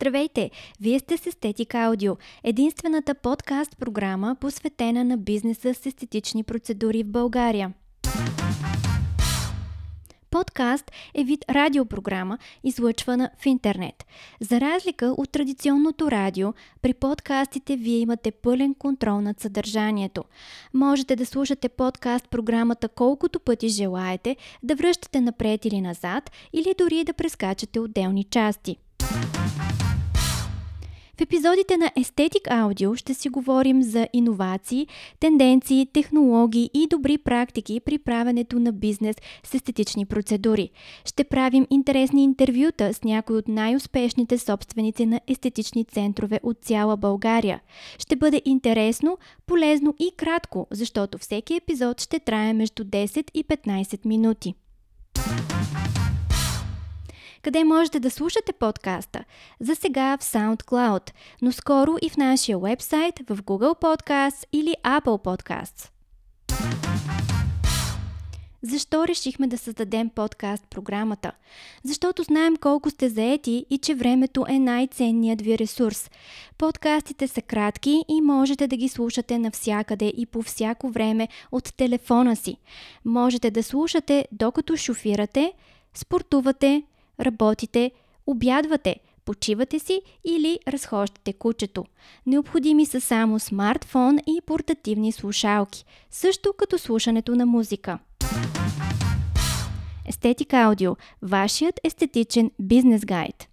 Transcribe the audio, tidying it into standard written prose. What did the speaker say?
Здравейте! Вие сте с Esthetic Audio, единствената подкаст програма, посветена на бизнеса с естетични процедури в България. Подкаст е вид радиопрограма, излъчвана в интернет. За разлика от традиционното радио, при подкастите вие имате пълен контрол над съдържанието. Можете да слушате подкаст програмата колкото пъти желаете, да връщате напред или назад, или дори да прескачате отделни части. В епизодите на Esthetic Audio ще си говорим за иновации, тенденции, технологии и добри практики при правенето на бизнес с естетични процедури. Ще правим интересни интервюта с някои от най-успешните собственици на естетични центрове от цяла България. Ще бъде интересно, полезно и кратко, защото всеки епизод ще трае между 10 и 15 минути. Къде можете да слушате подкаста? За сега в SoundCloud, но скоро и в нашия уебсайт, в Google Podcasts или Apple Podcasts. Защо решихме да създадем подкаст програмата? Защото знаем колко сте заети и че времето е най-ценният ви ресурс. Подкастите са кратки и можете да ги слушате навсякъде и по всяко време от телефона си. Можете да слушате докато шофирате, спортувате, работите, обядвате, почивате си или разхождате кучето. Необходими са само смартфон и портативни слушалки, също като слушането на музика. Esthetic Audio – вашият естетичен бизнес гайд.